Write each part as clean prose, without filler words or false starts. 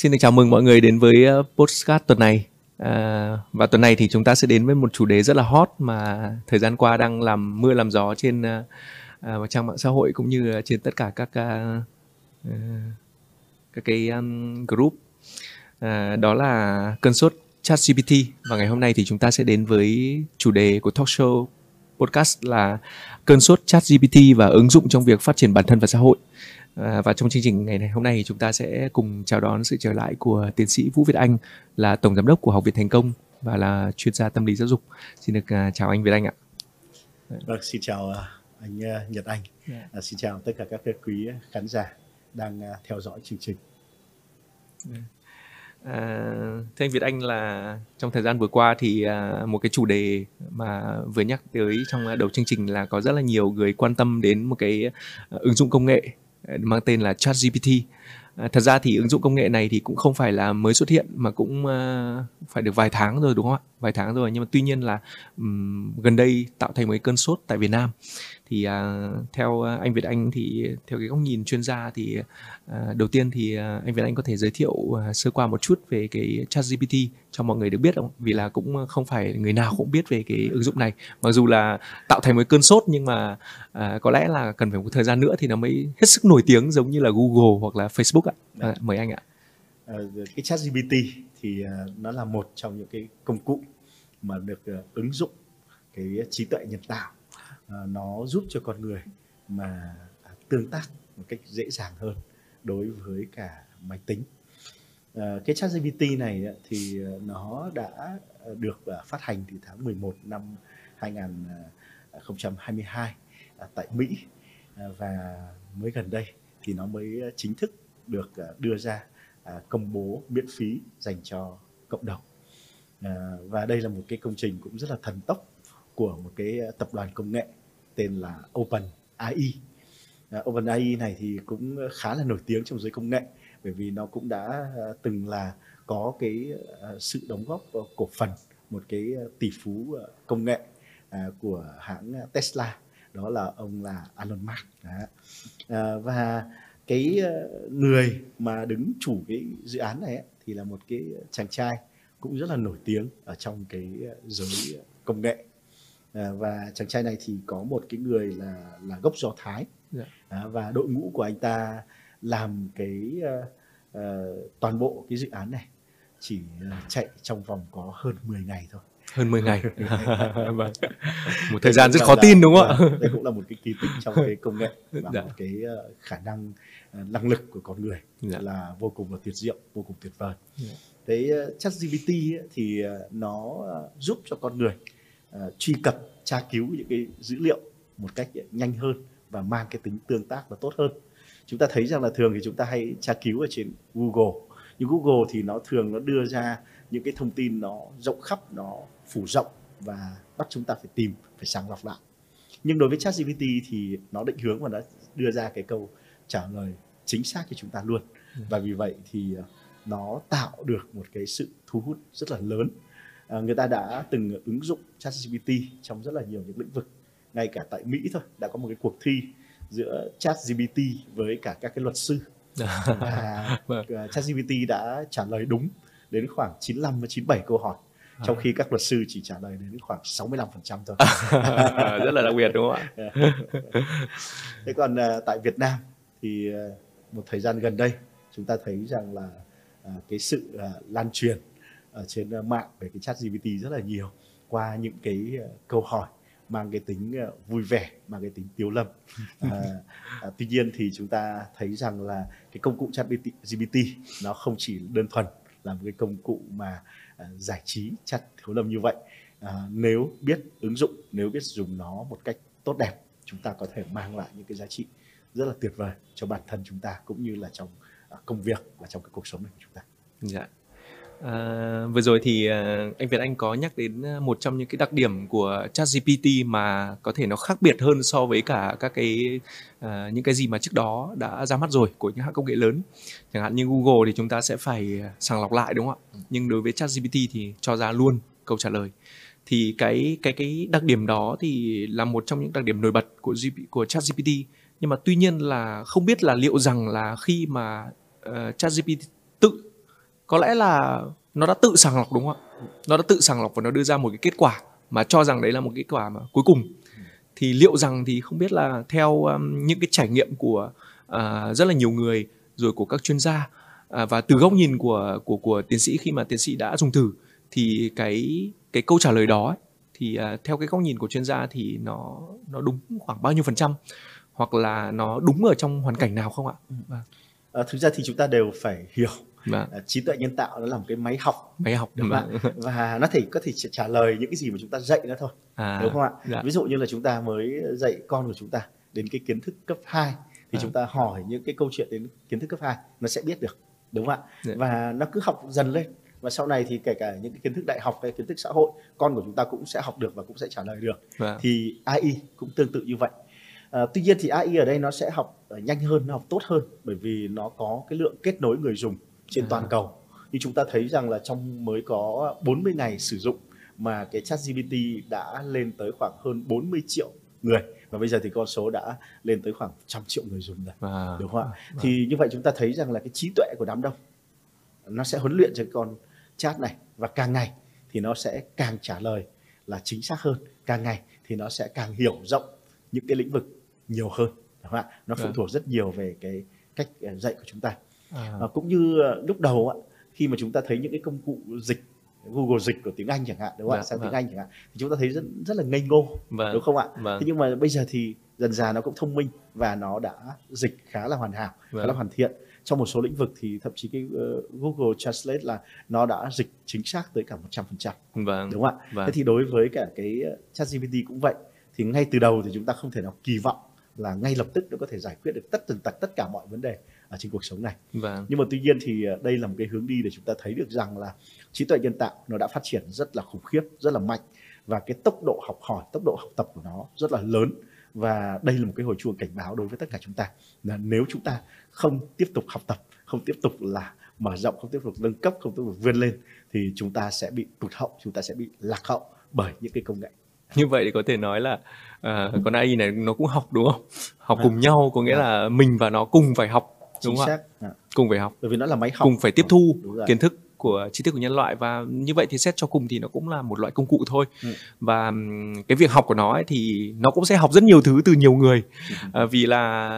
Xin được chào mừng mọi người đến với podcast tuần này. Và tuần này thì chúng ta sẽ đến với một chủ đề rất là hot mà thời gian qua đang làm mưa làm gió trên trang mạng xã hội cũng như trên tất cả các cái group. Đó là cơn sốt ChatGPT. Và ngày hôm nay thì chúng ta sẽ đến với chủ đề của talk show podcast là cơn sốt ChatGPT và ứng dụng trong việc phát triển bản thân và xã hội. Và trong chương trình ngày hôm nay thì chúng ta sẽ cùng chào đón sự trở lại của tiến sĩ Vũ Việt Anh, là tổng giám đốc của Học viện Thành Công và là chuyên gia tâm lý giáo dục. Xin được chào anh Việt Anh ạ. Vâng, xin chào anh Nhật Anh. Xin chào tất cả các quý khán giả đang theo dõi chương trình. Thưa anh Việt Anh, là trong thời gian vừa qua thì một cái chủ đề mà vừa nhắc tới trong đầu chương trình là có rất là nhiều người quan tâm đến một cái ứng dụng công nghệ mang tên là ChatGPT. Thật ra thì ứng dụng công nghệ này thì cũng không phải là mới xuất hiện mà cũng phải được vài tháng rồi, đúng không ạ? Vài tháng rồi, nhưng mà tuy nhiên là gần đây tạo thành một cái cơn sốt tại Việt Nam. Thì theo anh Việt Anh thì theo cái góc nhìn chuyên gia thì đầu tiên thì anh Việt Anh có thể giới thiệu sơ qua một chút về cái ChatGPT cho mọi người được biết không? Vì là cũng không phải người nào cũng biết về cái ứng dụng này. Mặc dù là tạo thành một cơn sốt nhưng mà có lẽ là cần phải một thời gian nữa thì nó mới hết sức nổi tiếng giống như là Google hoặc là Facebook ạ. Mời anh ạ. Cái ChatGPT thì nó là một trong những cái công cụ mà được ứng dụng cái trí tuệ nhân tạo. Nó giúp cho con người mà tương tác một cách dễ dàng hơn đối với cả máy tính. Cái ChatGPT này thì nó đã được phát hành từ tháng 11 năm 2022 tại Mỹ, và mới gần đây thì nó mới chính thức được đưa ra công bố miễn phí dành cho cộng đồng. Và đây là một cái công trình cũng rất là thần tốc của một cái tập đoàn công nghệ tên là OpenAI. OpenAI này thì cũng khá là nổi tiếng trong giới công nghệ, bởi vì nó cũng đã từng là có cái sự đóng góp cổ phần một cái tỷ phú công nghệ của hãng Tesla, đó là ông là Elon Musk. Và cái người mà đứng chủ cái dự án này thì là một cái chàng trai cũng rất là nổi tiếng ở trong cái giới công nghệ. Và chàng trai này thì có một cái người là gốc Do Thái. Và đội ngũ của anh ta làm cái toàn bộ cái dự án này chỉ chạy trong vòng có hơn 10 ngày thôi. Hơn 10 ngày. Một thời gian rất khó tin, đúng không ạ? Đây cũng là một cái kỳ tích trong cái công nghệ và một cái khả năng năng lực của con người là vô cùng là tuyệt diệu, vô cùng tuyệt vời. Thế ChatGPT thì nó giúp cho con người truy cập, tra cứu những cái dữ liệu một cách nhanh hơn và mang cái tính tương tác và tốt hơn. Chúng ta thấy rằng là thường thì chúng ta hay tra cứu ở trên Google, nhưng Google thì nó thường nó đưa ra những cái thông tin nó rộng khắp, nó phủ rộng và bắt chúng ta phải tìm, phải sàng lọc lại. Nhưng đối với ChatGPT thì nó định hướng và nó đưa ra cái câu trả lời chính xác cho chúng ta luôn. Và vì vậy thì nó tạo được một cái sự thu hút rất là lớn. Người ta đã từng ứng dụng ChatGPT trong rất là nhiều những lĩnh vực. Ngay cả tại Mỹ thôi, đã có một cái cuộc thi giữa ChatGPT với cả các cái luật sư. Và ChatGPT đã trả lời đúng đến khoảng 95 và 97 câu hỏi, trong khi các luật sư chỉ trả lời đến khoảng 65% thôi. Rất là đặc biệt, đúng không ạ? Thế còn tại Việt Nam thì một thời gian gần đây chúng ta thấy rằng là cái sự lan truyền ở trên mạng về cái ChatGPT rất là nhiều, qua những cái câu hỏi mang cái tính vui vẻ, mang cái tính tiếu lâm. Tuy nhiên thì chúng ta thấy rằng là cái công cụ ChatGPT nó không chỉ đơn thuần là một cái công cụ mà giải trí chat tiếu lâm như vậy. Nếu biết ứng dụng, nếu biết dùng nó một cách tốt đẹp, chúng ta có thể mang lại những cái giá trị rất là tuyệt vời cho bản thân chúng ta, cũng như là trong công việc và trong cái cuộc sống này của chúng ta. Dạ. Vừa rồi thì anh Việt Anh có nhắc đến một trong những cái đặc điểm của ChatGPT mà có thể nó khác biệt hơn so với cả các cái những cái gì mà trước đó đã ra mắt rồi của những hãng công nghệ lớn. Chẳng hạn như Google thì chúng ta sẽ phải sàng lọc lại, đúng không ạ? Nhưng đối với ChatGPT thì cho ra luôn câu trả lời. Thì cái đặc điểm đó thì là một trong những đặc điểm nổi bật của ChatGPT. Nhưng mà tuy nhiên là không biết là liệu rằng là khi mà ChatGPT tự có lẽ là nó đã tự sàng lọc, đúng không ạ? Nó đã tự sàng lọc và nó đưa ra một cái kết quả mà cho rằng đấy là một kết quả mà cuối cùng. Thì liệu rằng thì không biết là theo những cái trải nghiệm của rất là nhiều người rồi của các chuyên gia và từ góc nhìn của tiến sĩ, khi mà tiến sĩ đã dùng thử thì cái câu trả lời đó ấy, thì theo cái góc nhìn của chuyên gia thì nó đúng khoảng bao nhiêu %? Hoặc là nó đúng ở trong hoàn cảnh nào không ạ? Thực ra thì chúng ta đều phải hiểu trí tuệ nhân tạo nó là một cái máy học đúng không ạ? Và nó có thể trả lời những cái gì mà chúng ta dạy nó thôi, đúng không ạ? Dạ. Ví dụ như là chúng ta mới dạy con của chúng ta đến cái kiến thức cấp 2 thì chúng ta hỏi những cái câu chuyện đến kiến thức cấp 2 nó sẽ biết được, đúng không ạ? Dạ. Và nó cứ học dần lên, và sau này thì kể cả những cái kiến thức đại học hay kiến thức xã hội con của chúng ta cũng sẽ học được và cũng sẽ trả lời được. Dạ. Thì AI cũng tương tự như vậy. Tuy nhiên thì AI ở đây nó sẽ học nhanh hơn, nó học tốt hơn, bởi vì nó có cái lượng kết nối người dùng trên toàn cầu. Như chúng ta thấy rằng là trong mới có 40 ngày sử dụng mà cái ChatGPT đã lên tới khoảng hơn 40 triệu người, và bây giờ thì con số đã lên tới khoảng 100 triệu người dùng rồi, đúng không ạ? Thì như vậy chúng ta thấy rằng là cái trí tuệ của đám đông nó sẽ huấn luyện cho con chat này, và càng ngày thì nó sẽ càng trả lời là chính xác hơn, càng ngày thì nó sẽ càng hiểu rộng những cái lĩnh vực nhiều hơn, đúng không ạ? Nó phụ thuộc rất nhiều về cái cách dạy của chúng ta. Cũng như lúc đầu khi mà chúng ta thấy những cái công cụ dịch, Google dịch của tiếng Anh chẳng hạn, đúng không ạ, sang tiếng Anh chẳng hạn, thì chúng ta thấy rất là ngây ngô, đúng không ạ? Thế nhưng mà bây giờ thì dần dà nó cũng thông minh và nó đã dịch khá là hoàn hảo, khá là hoàn thiện. Trong một số lĩnh vực thì thậm chí cái Google Translate là nó đã dịch chính xác tới cả 100%, đúng không ạ? Thế thì đối với cả cái ChatGPT cũng vậy, thì ngay từ đầu thì chúng ta không thể nào kỳ vọng là ngay lập tức nó có thể giải quyết được tất cả mọi vấn đề ở trên cuộc sống này. Nhưng mà tuy nhiên thì đây là một cái hướng đi để chúng ta thấy được rằng là trí tuệ nhân tạo nó đã phát triển rất là khủng khiếp, rất là mạnh, và cái tốc độ học hỏi, tốc độ học tập của nó rất là lớn, và đây là một cái hồi chuông cảnh báo đối với tất cả chúng ta, là nếu chúng ta không tiếp tục học tập, không tiếp tục là mở rộng, không tiếp tục nâng cấp, không tiếp tục vươn lên, thì chúng ta sẽ bị tụt hậu, chúng ta sẽ bị lạc hậu bởi những cái công nghệ. Như vậy thì có thể nói là con AI này nó cũng học, đúng không? Học cùng nhau, có nghĩa là mình và nó cùng phải học, đúng không ạ? Cùng phải học, bởi vì nó là máy học, cùng phải tiếp thu kiến thức của tri thức của nhân loại, và như vậy thì xét cho cùng thì nó cũng là một loại công cụ thôi. Và cái việc học của nó ấy, thì nó cũng sẽ học rất nhiều thứ từ nhiều người, vì là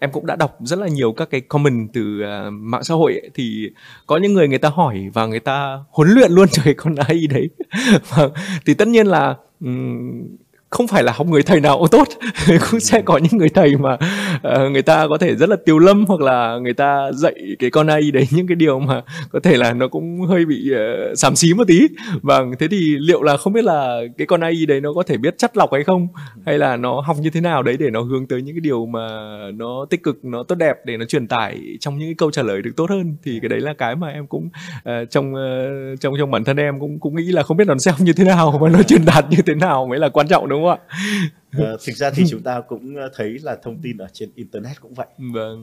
em cũng đã đọc rất là nhiều các cái comment từ mạng xã hội ấy, thì có những người ta hỏi và người ta huấn luyện luôn cho cái con AI đấy. Thì tất nhiên là không phải là học người thầy nào tốt, cũng sẽ có những người thầy mà người ta có thể rất là tiều lâm, hoặc là người ta dạy cái con AI đấy những cái điều mà có thể là nó cũng hơi bị xàm xí một tí. Vâng, thế thì liệu là không biết là cái con AI đấy nó có thể biết chắt lọc hay không, hay là nó học như thế nào đấy để nó hướng tới những cái điều mà nó tích cực, nó tốt đẹp, để nó truyền tải trong những cái câu trả lời được tốt hơn. Thì cái đấy là cái mà em cũng trong bản thân em cũng nghĩ là không biết nó sẽ học như thế nào và nó truyền đạt như thế nào mới là quan trọng, đúng không? Thực ra thì chúng ta cũng thấy là thông tin ở trên internet cũng vậy,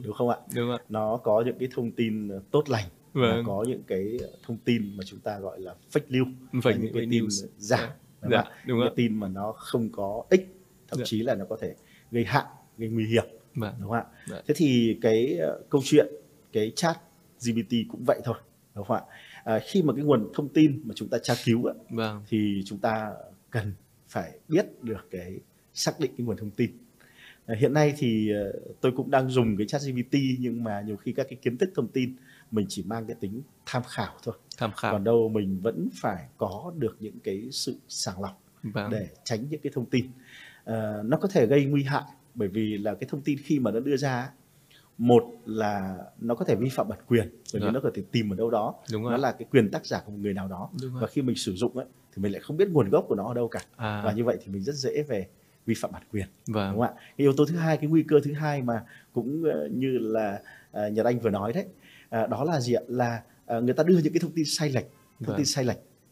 đúng không ạ? Đúng ạ. Nó có những cái thông tin tốt lành, nó có những cái thông tin mà chúng ta gọi là fake news, những cái tin giả, những cái tin mà nó không có ích, thậm chí là nó có thể gây hại, gây nguy hiểm, đúng không ạ? Thế thì cái câu chuyện cái chat GPT cũng vậy thôi, đúng không ạ? Khi mà cái nguồn thông tin mà chúng ta tra cứu thì chúng ta cần phải biết được cái xác định cái nguồn thông tin. Hiện nay thì tôi cũng đang dùng cái ChatGPT, nhưng mà nhiều khi các cái kiến thức thông tin mình chỉ mang cái tính tham khảo thôi. Còn đâu mình vẫn phải có được những cái sự sàng lọc để tránh những cái thông tin. Nó có thể gây nguy hại, bởi vì là cái thông tin khi mà nó đưa ra, một là nó có thể vi phạm bản quyền, bởi vì nó có thể tìm ở đâu đó, nó là cái quyền tác giả của một người nào đó, và khi mình sử dụng ấy thì mình lại không biết nguồn gốc của nó ở đâu cả, và như vậy thì mình rất dễ về vi phạm bản quyền, đúng không ạ? Cái yếu tố thứ hai, cái nguy cơ thứ hai mà cũng như là Nhật Anh vừa nói đấy, đó là gì ạ? Là người ta đưa những cái thông tin sai lệch, đúng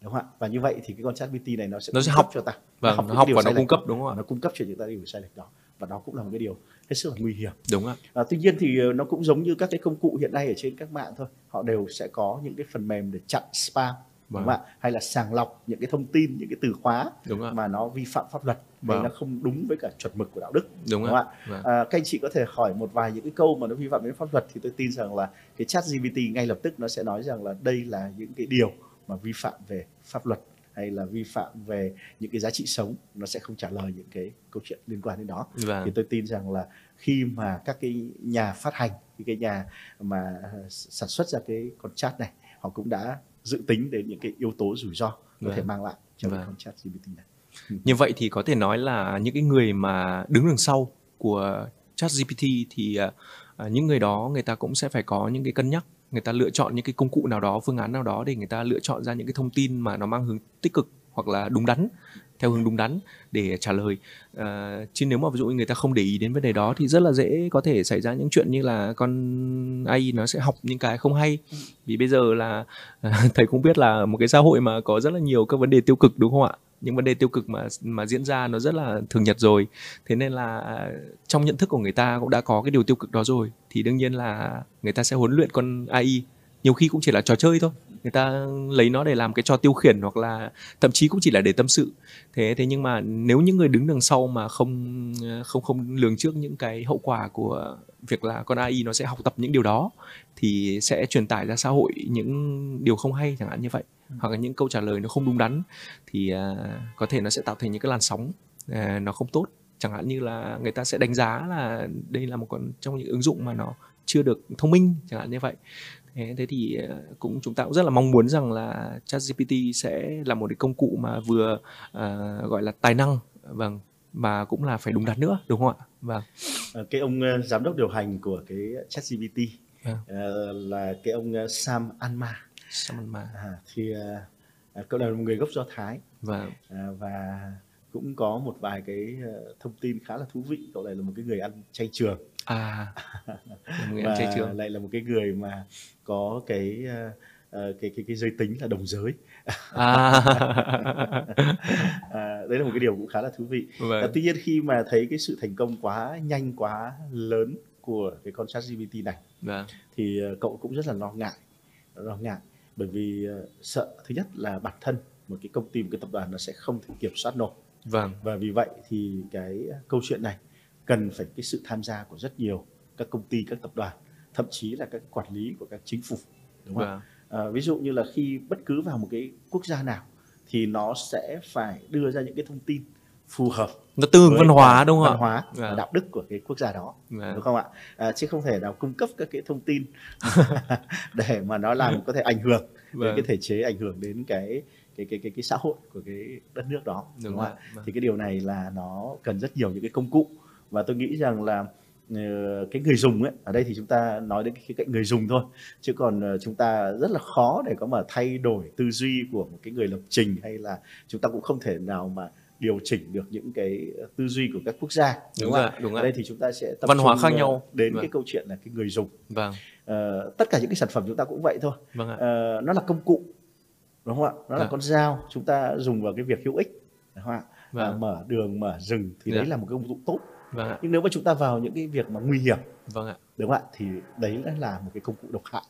không ạ? Và như vậy thì cái con ChatGPT này nó sẽ học cho ta, nó học và nó cung cấp, đúng không ạ? Nó cung cấp cho chúng ta điều sai lệch đó, và đó cũng là một cái điều hết sức là nguy hiểm. Đúng ạ. Tuy nhiên thì nó cũng giống như các cái công cụ hiện nay ở trên các mạng thôi, họ đều sẽ có những cái phần mềm để chặn spam, Đúng không ạ? Hay là sàng lọc những cái thông tin, những cái từ khóa mà nó vi phạm pháp luật, hay nó không đúng với cả chuẩn mực của đạo đức. Đúng không ạ? Các anh chị có thể hỏi một vài những cái câu mà nó vi phạm đến pháp luật, thì tôi tin rằng là cái ChatGPT ngay lập tức nó sẽ nói rằng là đây là những cái điều mà vi phạm về pháp luật hay là vi phạm về những cái giá trị sống. Nó sẽ không trả lời những cái câu chuyện liên quan đến đó. Thì tôi tin rằng là khi mà các cái nhà phát hành, cái nhà mà sản xuất ra cái con chat này, họ cũng đã dự tính đến những cái yếu tố rủi ro có thể mang lại cho con ChatGPT này. Như vậy thì có thể nói là những cái người mà đứng đằng sau của ChatGPT thì những người đó người ta cũng sẽ phải có những cái cân nhắc, người ta lựa chọn những cái công cụ nào đó, phương án nào đó để người ta lựa chọn ra những cái thông tin mà nó mang hướng tích cực hoặc là đúng đắn, theo hướng đúng đắn để trả lời. Chứ nếu mà ví dụ người ta không để ý đến vấn đề đó thì rất là dễ có thể xảy ra những chuyện như là con AI nó sẽ học những cái không hay. Vì bây giờ là thầy cũng biết là một cái xã hội mà có rất là nhiều các vấn đề tiêu cực, đúng không ạ? Những vấn đề tiêu cực mà diễn ra nó rất là thường nhật rồi. Thế nên là trong nhận thức của người ta cũng đã có cái điều tiêu cực đó rồi, thì đương nhiên là người ta sẽ huấn luyện con AI nhiều khi cũng chỉ là trò chơi thôi. Người ta lấy nó để làm cái trò tiêu khiển, hoặc là thậm chí cũng chỉ là để tâm sự. Thế nhưng mà nếu những người đứng đằng sau mà không lường trước những cái hậu quả của việc là con AI nó sẽ học tập những điều đó, thì sẽ truyền tải ra xã hội những điều không hay chẳng hạn như vậy, hoặc là những câu trả lời nó không đúng đắn, thì có thể nó sẽ tạo thành những cái làn sóng nó không tốt. Chẳng hạn như là người ta sẽ đánh giá là đây là một con trong những ứng dụng mà nó chưa được thông minh chẳng hạn như vậy. Thế thì chúng ta cũng rất là mong muốn rằng là ChatGPT sẽ là một cái công cụ mà vừa gọi là tài năng, mà cũng là phải đúng đắn nữa, đúng không ạ? Cái ông giám đốc điều hành của cái ChatGPT là cái ông Sam Altman. Thì cậu là một người gốc Do Thái, và cũng có một vài cái thông tin khá là thú vị. Cậu này là một cái người ăn chay trường, lại là một cái người mà có cái giới tính là đồng giới. Đấy là một cái điều cũng khá là thú vị. Tuy nhiên khi mà thấy cái sự thành công quá nhanh, quá lớn của cái con ChatGPT này, thì cậu cũng rất là lo ngại, bởi vì sợ thứ nhất là bản thân một cái công ty, một cái tập đoàn nó sẽ không thể kiểm soát nổi. Và vì vậy thì cái câu chuyện này cần phải cái sự tham gia của rất nhiều các công ty, các tập đoàn, thậm chí là các quản lý của các chính phủ, đúng không? Ví dụ như là khi bất cứ vào một cái quốc gia nào thì nó sẽ phải đưa ra những cái thông tin phù hợp, nó tương văn hóa, đúng không? Văn hóa, đạo đức của cái quốc gia đó, đúng không ạ? Chứ không thể nào cung cấp các cái thông tin để mà nó làm có thể ảnh hưởng đến cái thể chế, ảnh hưởng đến cái xã hội của cái đất nước đó, đúng không ạ? Thì cái điều này là nó cần rất nhiều những cái công cụ, và tôi nghĩ rằng là cái người dùng ấy, ở đây thì chúng ta nói đến cái cạnh người dùng thôi, chứ còn chúng ta rất là khó để có mà thay đổi tư duy của một cái người lập trình, hay là chúng ta cũng không thể nào mà điều chỉnh được những cái tư duy của các quốc gia, đúng không? Ở đây thì chúng ta sẽ tập trung khác nhau đến cái câu chuyện là cái người dùng. Tất cả những cái sản phẩm chúng ta cũng vậy thôi. Nó là công cụ, đúng không ạ? Nó là con dao chúng ta dùng vào cái việc hữu ích, đúng không ạ? Mở đường, mở rừng thì đấy là một cái công cụ tốt. Nhưng nếu mà chúng ta vào những cái việc mà nguy hiểm, đúng không ạ, thì đấy là một cái công cụ độc hại,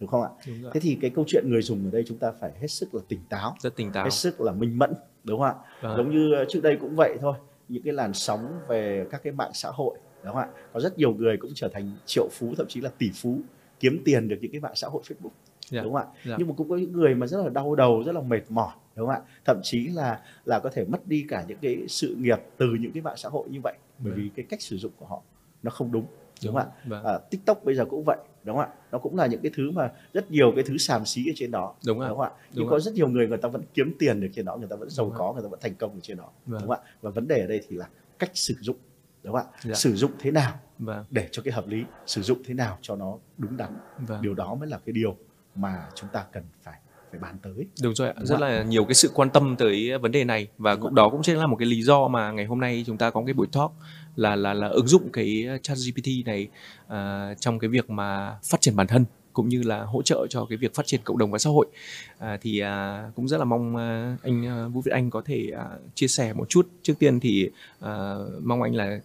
đúng không ạ? Thế thì cái câu chuyện người dùng ở đây chúng ta phải hết sức là tỉnh táo, hết sức là minh mẫn, đúng không ạ? Giống như trước đây cũng vậy thôi, những cái làn sóng về các cái mạng xã hội, đúng không ạ? Có rất nhiều người cũng trở thành triệu phú, thậm chí là tỷ phú, kiếm tiền được những cái mạng xã hội Facebook, đúng không ạ? Nhưng mà cũng có những người mà rất là đau đầu, rất là mệt mỏi, đúng không ạ? Thậm chí là có thể mất đi cả những cái sự nghiệp từ những cái mạng xã hội như vậy, bởi vì cái cách sử dụng của họ nó không đúng, đúng không ạ? TikTok bây giờ cũng vậy, đúng không ạ? Nó cũng là những cái thứ mà rất nhiều cái thứ xàm xí ở trên đó, đúng không ạ? Nhưng có rất nhiều người ta vẫn kiếm tiền được trên đó, người ta vẫn giàu có, người ta vẫn thành công được trên đó, đúng không ạ? Và vấn đề ở đây thì là cách sử dụng, đúng không ạ? Sử dụng thế nào để cho cái hợp lý, sử dụng thế nào cho nó đúng đắn, điều đó mới là cái điều mà chúng ta cần phải bàn tới. Đúng rồi ạ, rất là nhiều cái sự quan tâm tới vấn đề này, và đó cũng chính là một cái lý do mà ngày hôm nay chúng ta có cái buổi talk là ứng dụng cái ChatGPT này trong cái việc mà phát triển bản thân. cũng như là hỗ trợ cho cái việc phát triển cộng đồng và xã hội. Cũng rất là mong anh Vũ Việt Anh có thể chia sẻ một chút. Trước tiên thì mong anh là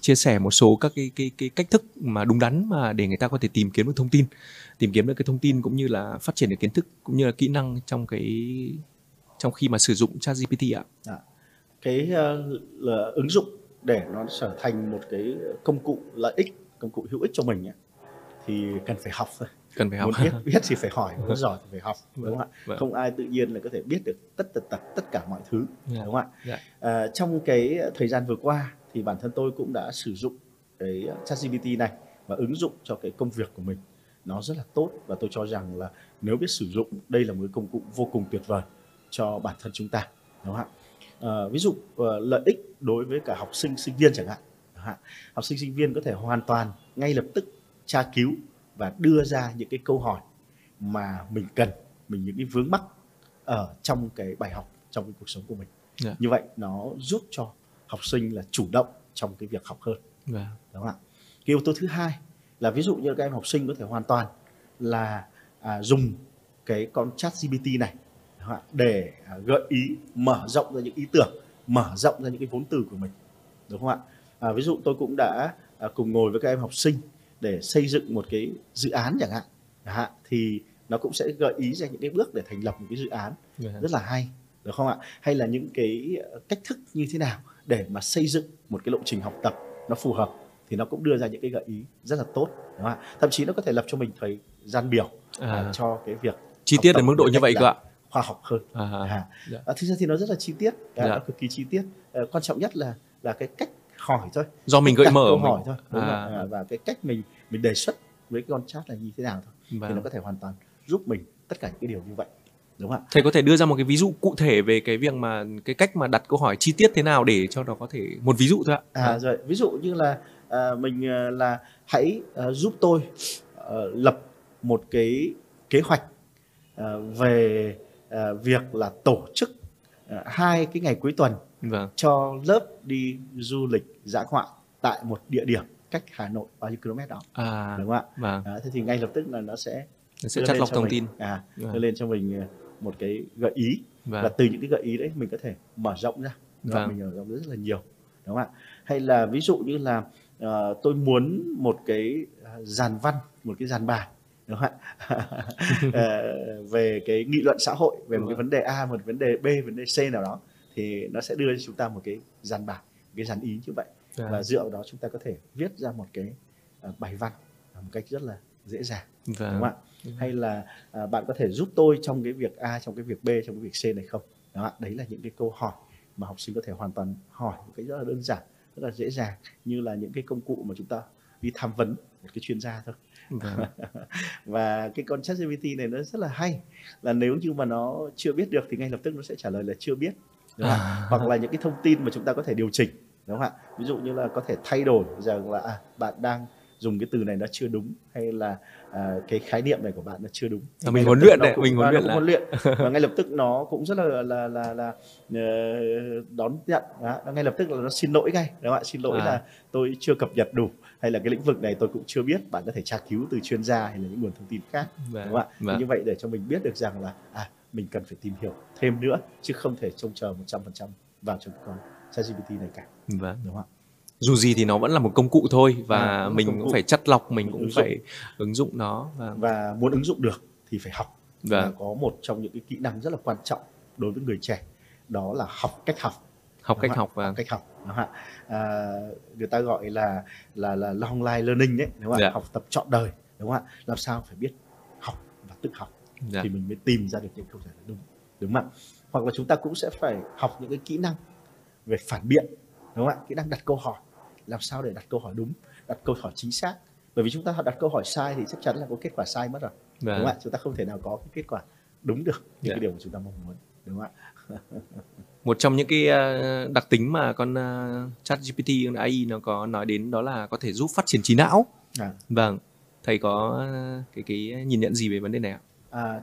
chia sẻ một số các cái cách thức mà đúng đắn mà để người ta có thể tìm kiếm được thông tin, cũng như là phát triển được kiến thức cũng như là kỹ năng trong khi mà sử dụng ChatGPT ạ. Cái là ứng dụng để nó trở thành một cái công cụ lợi ích, công cụ hữu ích cho mình ấy, thì cần phải học thôi. Cần phải học. Muốn biết thì phải hỏi, muốn giỏi thì phải học, đúng không ạ? Không ai tự nhiên là có thể biết được tất cả mọi thứ, đúng không ạ? Trong cái thời gian vừa qua thì bản thân tôi cũng đã sử dụng cái ChatGPT này và ứng dụng cho cái công việc của mình. Nó rất là tốt và tôi cho rằng là nếu biết sử dụng, đây là một cái công cụ vô cùng tuyệt vời cho bản thân chúng ta, đúng không ạ? Ví dụ lợi ích đối với cả học sinh, sinh viên chẳng hạn. Học sinh, sinh viên có thể hoàn toàn ngay lập tức tra cứu và đưa ra những cái câu hỏi mà mình cần, những cái vướng mắc ở trong cái bài học, trong cái cuộc sống của mình. Như vậy nó giúp cho học sinh là chủ động trong cái việc học hơn. Đúng không ạ? Cái yếu tố thứ hai là ví dụ như các em học sinh có thể hoàn toàn là dùng cái con ChatGPT này để gợi ý, mở rộng ra những ý tưởng, mở rộng ra những cái vốn từ của mình, đúng không ạ? Ví dụ tôi cũng đã cùng ngồi với các em học sinh để xây dựng một cái dự án chẳng hạn, thì nó cũng sẽ gợi ý ra những cái bước để thành lập một cái dự án rất là hay, đúng không ạ? Hay là những cái cách thức như thế nào để mà xây dựng một cái lộ trình học tập nó phù hợp, thì nó cũng đưa ra những cái gợi ý rất là tốt, đúng không ạ? Thậm chí nó có thể lập cho mình thời gian biểu cho cái việc chi tiết đến mức độ như vậy cơ ạ, khoa học hơn. Thực ra thì nó rất là chi tiết, nó cực kỳ chi tiết. Quan trọng nhất là cái cách hỏi thôi, do mình gợi mở hỏi thôi, đúng và cái cách mình đề xuất với cái con chat là như thế nào thôi, thì nó có thể hoàn toàn giúp mình tất cả những cái điều như vậy, đúng không ạ? Thầy có thể đưa ra một cái ví dụ cụ thể về cái việc mà cái cách mà đặt câu hỏi chi tiết thế nào để cho nó có thể, một ví dụ thôi ạ. Rồi ví dụ như là mình là hãy giúp tôi lập một cái kế hoạch về việc là tổ chức 2 cái ngày cuối tuần cho lớp đi du lịch dã ngoại tại một địa điểm cách Hà Nội bao nhiêu km đó, đúng không ạ? Thế thì ngay lập tức là nó sẽ chắt lọc thông tin, đưa lên cho mình một cái gợi ý, và từ những cái gợi ý đấy mình có thể mở rộng ra, mình mở rộng rất là nhiều, đúng không ạ? Hay là ví dụ như là tôi muốn một cái dàn văn, một cái dàn bài, đúng không ạ? Về cái nghị luận xã hội, về một cái vấn đề A, một vấn đề B, vấn đề C nào đó, thì nó sẽ đưa cho chúng ta một cái dàn bài, một cái dàn ý như vậy, và dựa vào đó chúng ta có thể viết ra một cái bài văn một cách rất là dễ dàng, đúng không ạ? Hay là bạn có thể giúp tôi trong cái việc A, trong cái việc B, trong cái việc C này không? Đó, đấy là những cái câu hỏi mà học sinh có thể hoàn toàn hỏi một cách rất là đơn giản, rất là dễ dàng, như là những cái công cụ mà chúng ta đi tham vấn một cái chuyên gia thôi. Và cái con ChatGPT này nó rất là hay, là nếu như mà nó chưa biết được thì ngay lập tức nó sẽ trả lời là chưa biết, đúng không? Hoặc là những cái thông tin mà chúng ta có thể điều chỉnh, đúng không ạ? Ví dụ như là có thể thay đổi rằng là bạn đang dùng cái từ này nó chưa đúng, hay là cái khái niệm này của bạn nó chưa đúng. Mình huấn luyện đấy, mình huấn luyện và ngay lập tức nó cũng rất là đón nhận, ngay lập tức là nó xin lỗi ngay, đúng không ạ? Xin lỗi là tôi chưa cập nhật đủ, hay là cái lĩnh vực này tôi cũng chưa biết, bạn có thể tra cứu từ chuyên gia hay là những nguồn thông tin khác, đúng không ạ? Như vậy để cho mình biết được rằng là mình cần phải tìm hiểu thêm nữa, chứ không thể trông chờ 100% vào trong con ChatGPT này cả, đúng không ạ? Dù gì thì nó vẫn là một công cụ thôi, và mình cũng phải chắt lọc, mình cũng phải ứng dụng nó, và muốn ứng dụng được thì phải học. Có một trong những cái kỹ năng rất là quan trọng đối với người trẻ, đó là học cách học, học cách học, đúng không ạ? Người ta gọi là long life learning đấy, đúng không ạ? Học tập trọn đời, đúng không ạ? Làm sao phải biết học và tự học thì mình mới tìm ra được những câu trả lời đúng, đúng không ạ? Hoặc là chúng ta cũng sẽ phải học những cái kỹ năng về phản biện, đúng không ạ? Kỹ năng đặt câu hỏi, làm sao để đặt câu hỏi đúng, đặt câu hỏi chính xác. Bởi vì chúng ta đặt câu hỏi sai thì chắc chắn là có kết quả sai mất rồi, đúng không ạ? Chúng ta không thể nào có cái kết quả đúng được những cái điều mà chúng ta mong muốn, đúng không ạ? Một trong những cái đặc tính mà con ChatGPT, con AI nó có nói đến, đó là có thể giúp phát triển trí não. Vâng, thầy có cái nhìn nhận gì về vấn đề này ạ?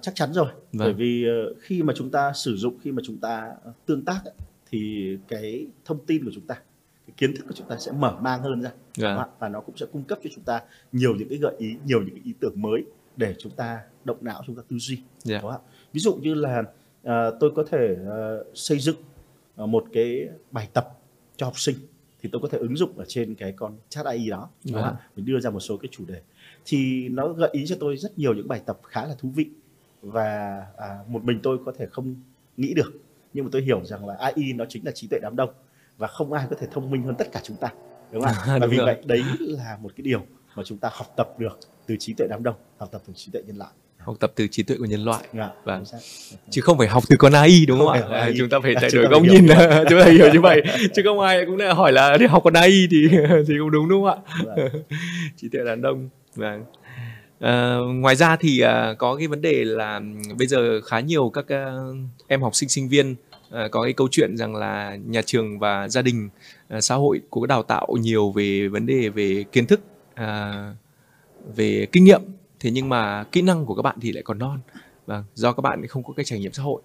Chắc chắn rồi, bởi vì khi mà chúng ta sử dụng, khi mà chúng ta tương tác ấy, thì cái thông tin của chúng ta, cái kiến thức của chúng ta sẽ mở mang hơn ra, và nó cũng sẽ cung cấp cho chúng ta nhiều những cái gợi ý, nhiều những cái ý tưởng mới để chúng ta động não, chúng ta tư duy. Yeah. Đó. Ví dụ như là tôi có thể xây dựng một cái bài tập cho học sinh thì tôi có thể ứng dụng ở trên cái con chat AI đó. Đó. Yeah. Mình đưa ra một số cái chủ đề thì nó gợi ý cho tôi rất nhiều những bài tập khá là thú vị và một mình tôi có thể không nghĩ được, nhưng mà tôi hiểu rằng là AI nó chính là trí tuệ đám đông và không ai có thể thông minh hơn tất cả chúng ta, đúng không? Và vì vậy đấy là một cái điều mà chúng ta học tập được từ trí tuệ đám đông, học tập từ trí tuệ nhân loại, học tập từ trí tuệ của nhân loại, và chứ không phải học từ con AI, đúng không ạ? Chúng ta phải thay đổi góc nhìn, chúng ta hiểu như vậy, chứ không ai cũng lại hỏi là để học con AI thì cũng đúng, đúng không ạ? Trí tuệ đám đông. Vâng. Ngoài ra thì có cái vấn đề là bây giờ khá nhiều các em học sinh, sinh viên có cái câu chuyện rằng là nhà trường và gia đình, xã hội cũng đào tạo nhiều về vấn đề về kiến thức, về kinh nghiệm, thế nhưng mà kỹ năng của các bạn thì lại còn non, và do các bạn không có cái trải nghiệm xã hội.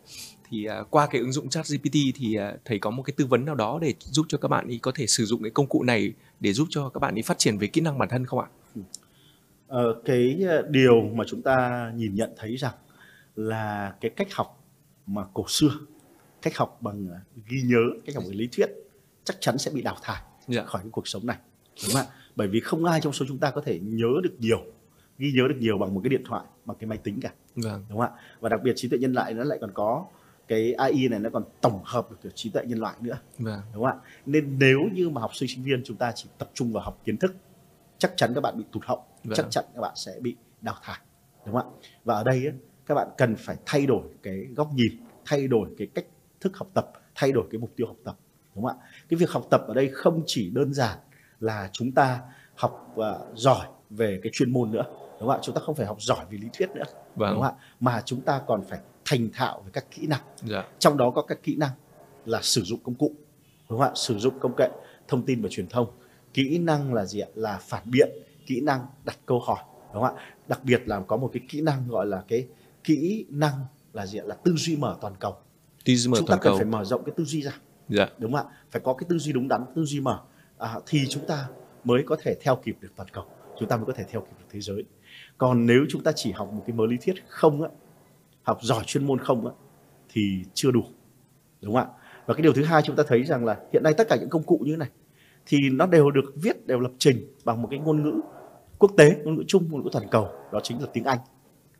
Thì qua cái ứng dụng ChatGPT thì thầy có một cái tư vấn nào đó để giúp cho các bạn ý có thể sử dụng cái công cụ này để giúp cho các bạn ý phát triển về kỹ năng bản thân không ạ? Cái điều mà chúng ta nhìn nhận thấy rằng là cái cách học mà cổ xưa, cách học bằng ghi nhớ, cách học bằng lý thuyết chắc chắn sẽ bị đào thải khỏi cái cuộc sống này, đúng không ạ? Bởi vì không ai trong số chúng ta có thể nhớ được nhiều, ghi nhớ được nhiều bằng một cái điện thoại, bằng cái máy tính cả, đúng không ạ? Và đặc biệt trí tuệ nhân loại nó lại còn có cái AI này, nó còn tổng hợp được trí tuệ nhân loại nữa, đúng không ạ? Nên nếu như mà học sinh, sinh viên chúng ta chỉ tập trung vào học kiến thức, chắc chắn các bạn bị tụt hậu, chắc chắn các bạn sẽ bị đào thải, đúng không ạ? Và ở đây ấy, các bạn cần phải thay đổi cái góc nhìn, thay đổi cái cách thức học tập, thay đổi cái mục tiêu học tập, đúng không ạ? Cái việc học tập ở đây không chỉ đơn giản là chúng ta học giỏi về cái chuyên môn nữa, đúng không ạ? Chúng ta không phải học giỏi về lý thuyết nữa, đúng không ạ? Mà chúng ta còn phải thành thạo về các kỹ năng, trong đó có các kỹ năng là sử dụng công cụ, đúng không ạ? Sử dụng công nghệ thông tin và truyền thông, kỹ năng là gì ạ? Là phản biện, kỹ năng đặt câu hỏi, đúng không ạ? Đặc biệt là có một cái kỹ năng gọi là cái kỹ năng là gì ạ? Là tư duy mở toàn cầu. Chúng ta cần phải mở rộng cái tư duy ra, đúng không ạ? Phải có cái tư duy đúng đắn, tư duy mở, thì chúng ta mới có thể theo kịp được toàn cầu, chúng ta mới có thể theo kịp được thế giới. Còn nếu chúng ta chỉ học một cái mớ lý thuyết không á, học giỏi chuyên môn không á, thì chưa đủ, đúng không ạ? Và cái điều thứ hai chúng ta thấy rằng là hiện nay tất cả những công cụ như thế này thì nó đều được viết, đều lập trình bằng một cái ngôn ngữ quốc tế, ngôn ngữ chung, ngôn ngữ toàn cầu, đó chính là tiếng Anh,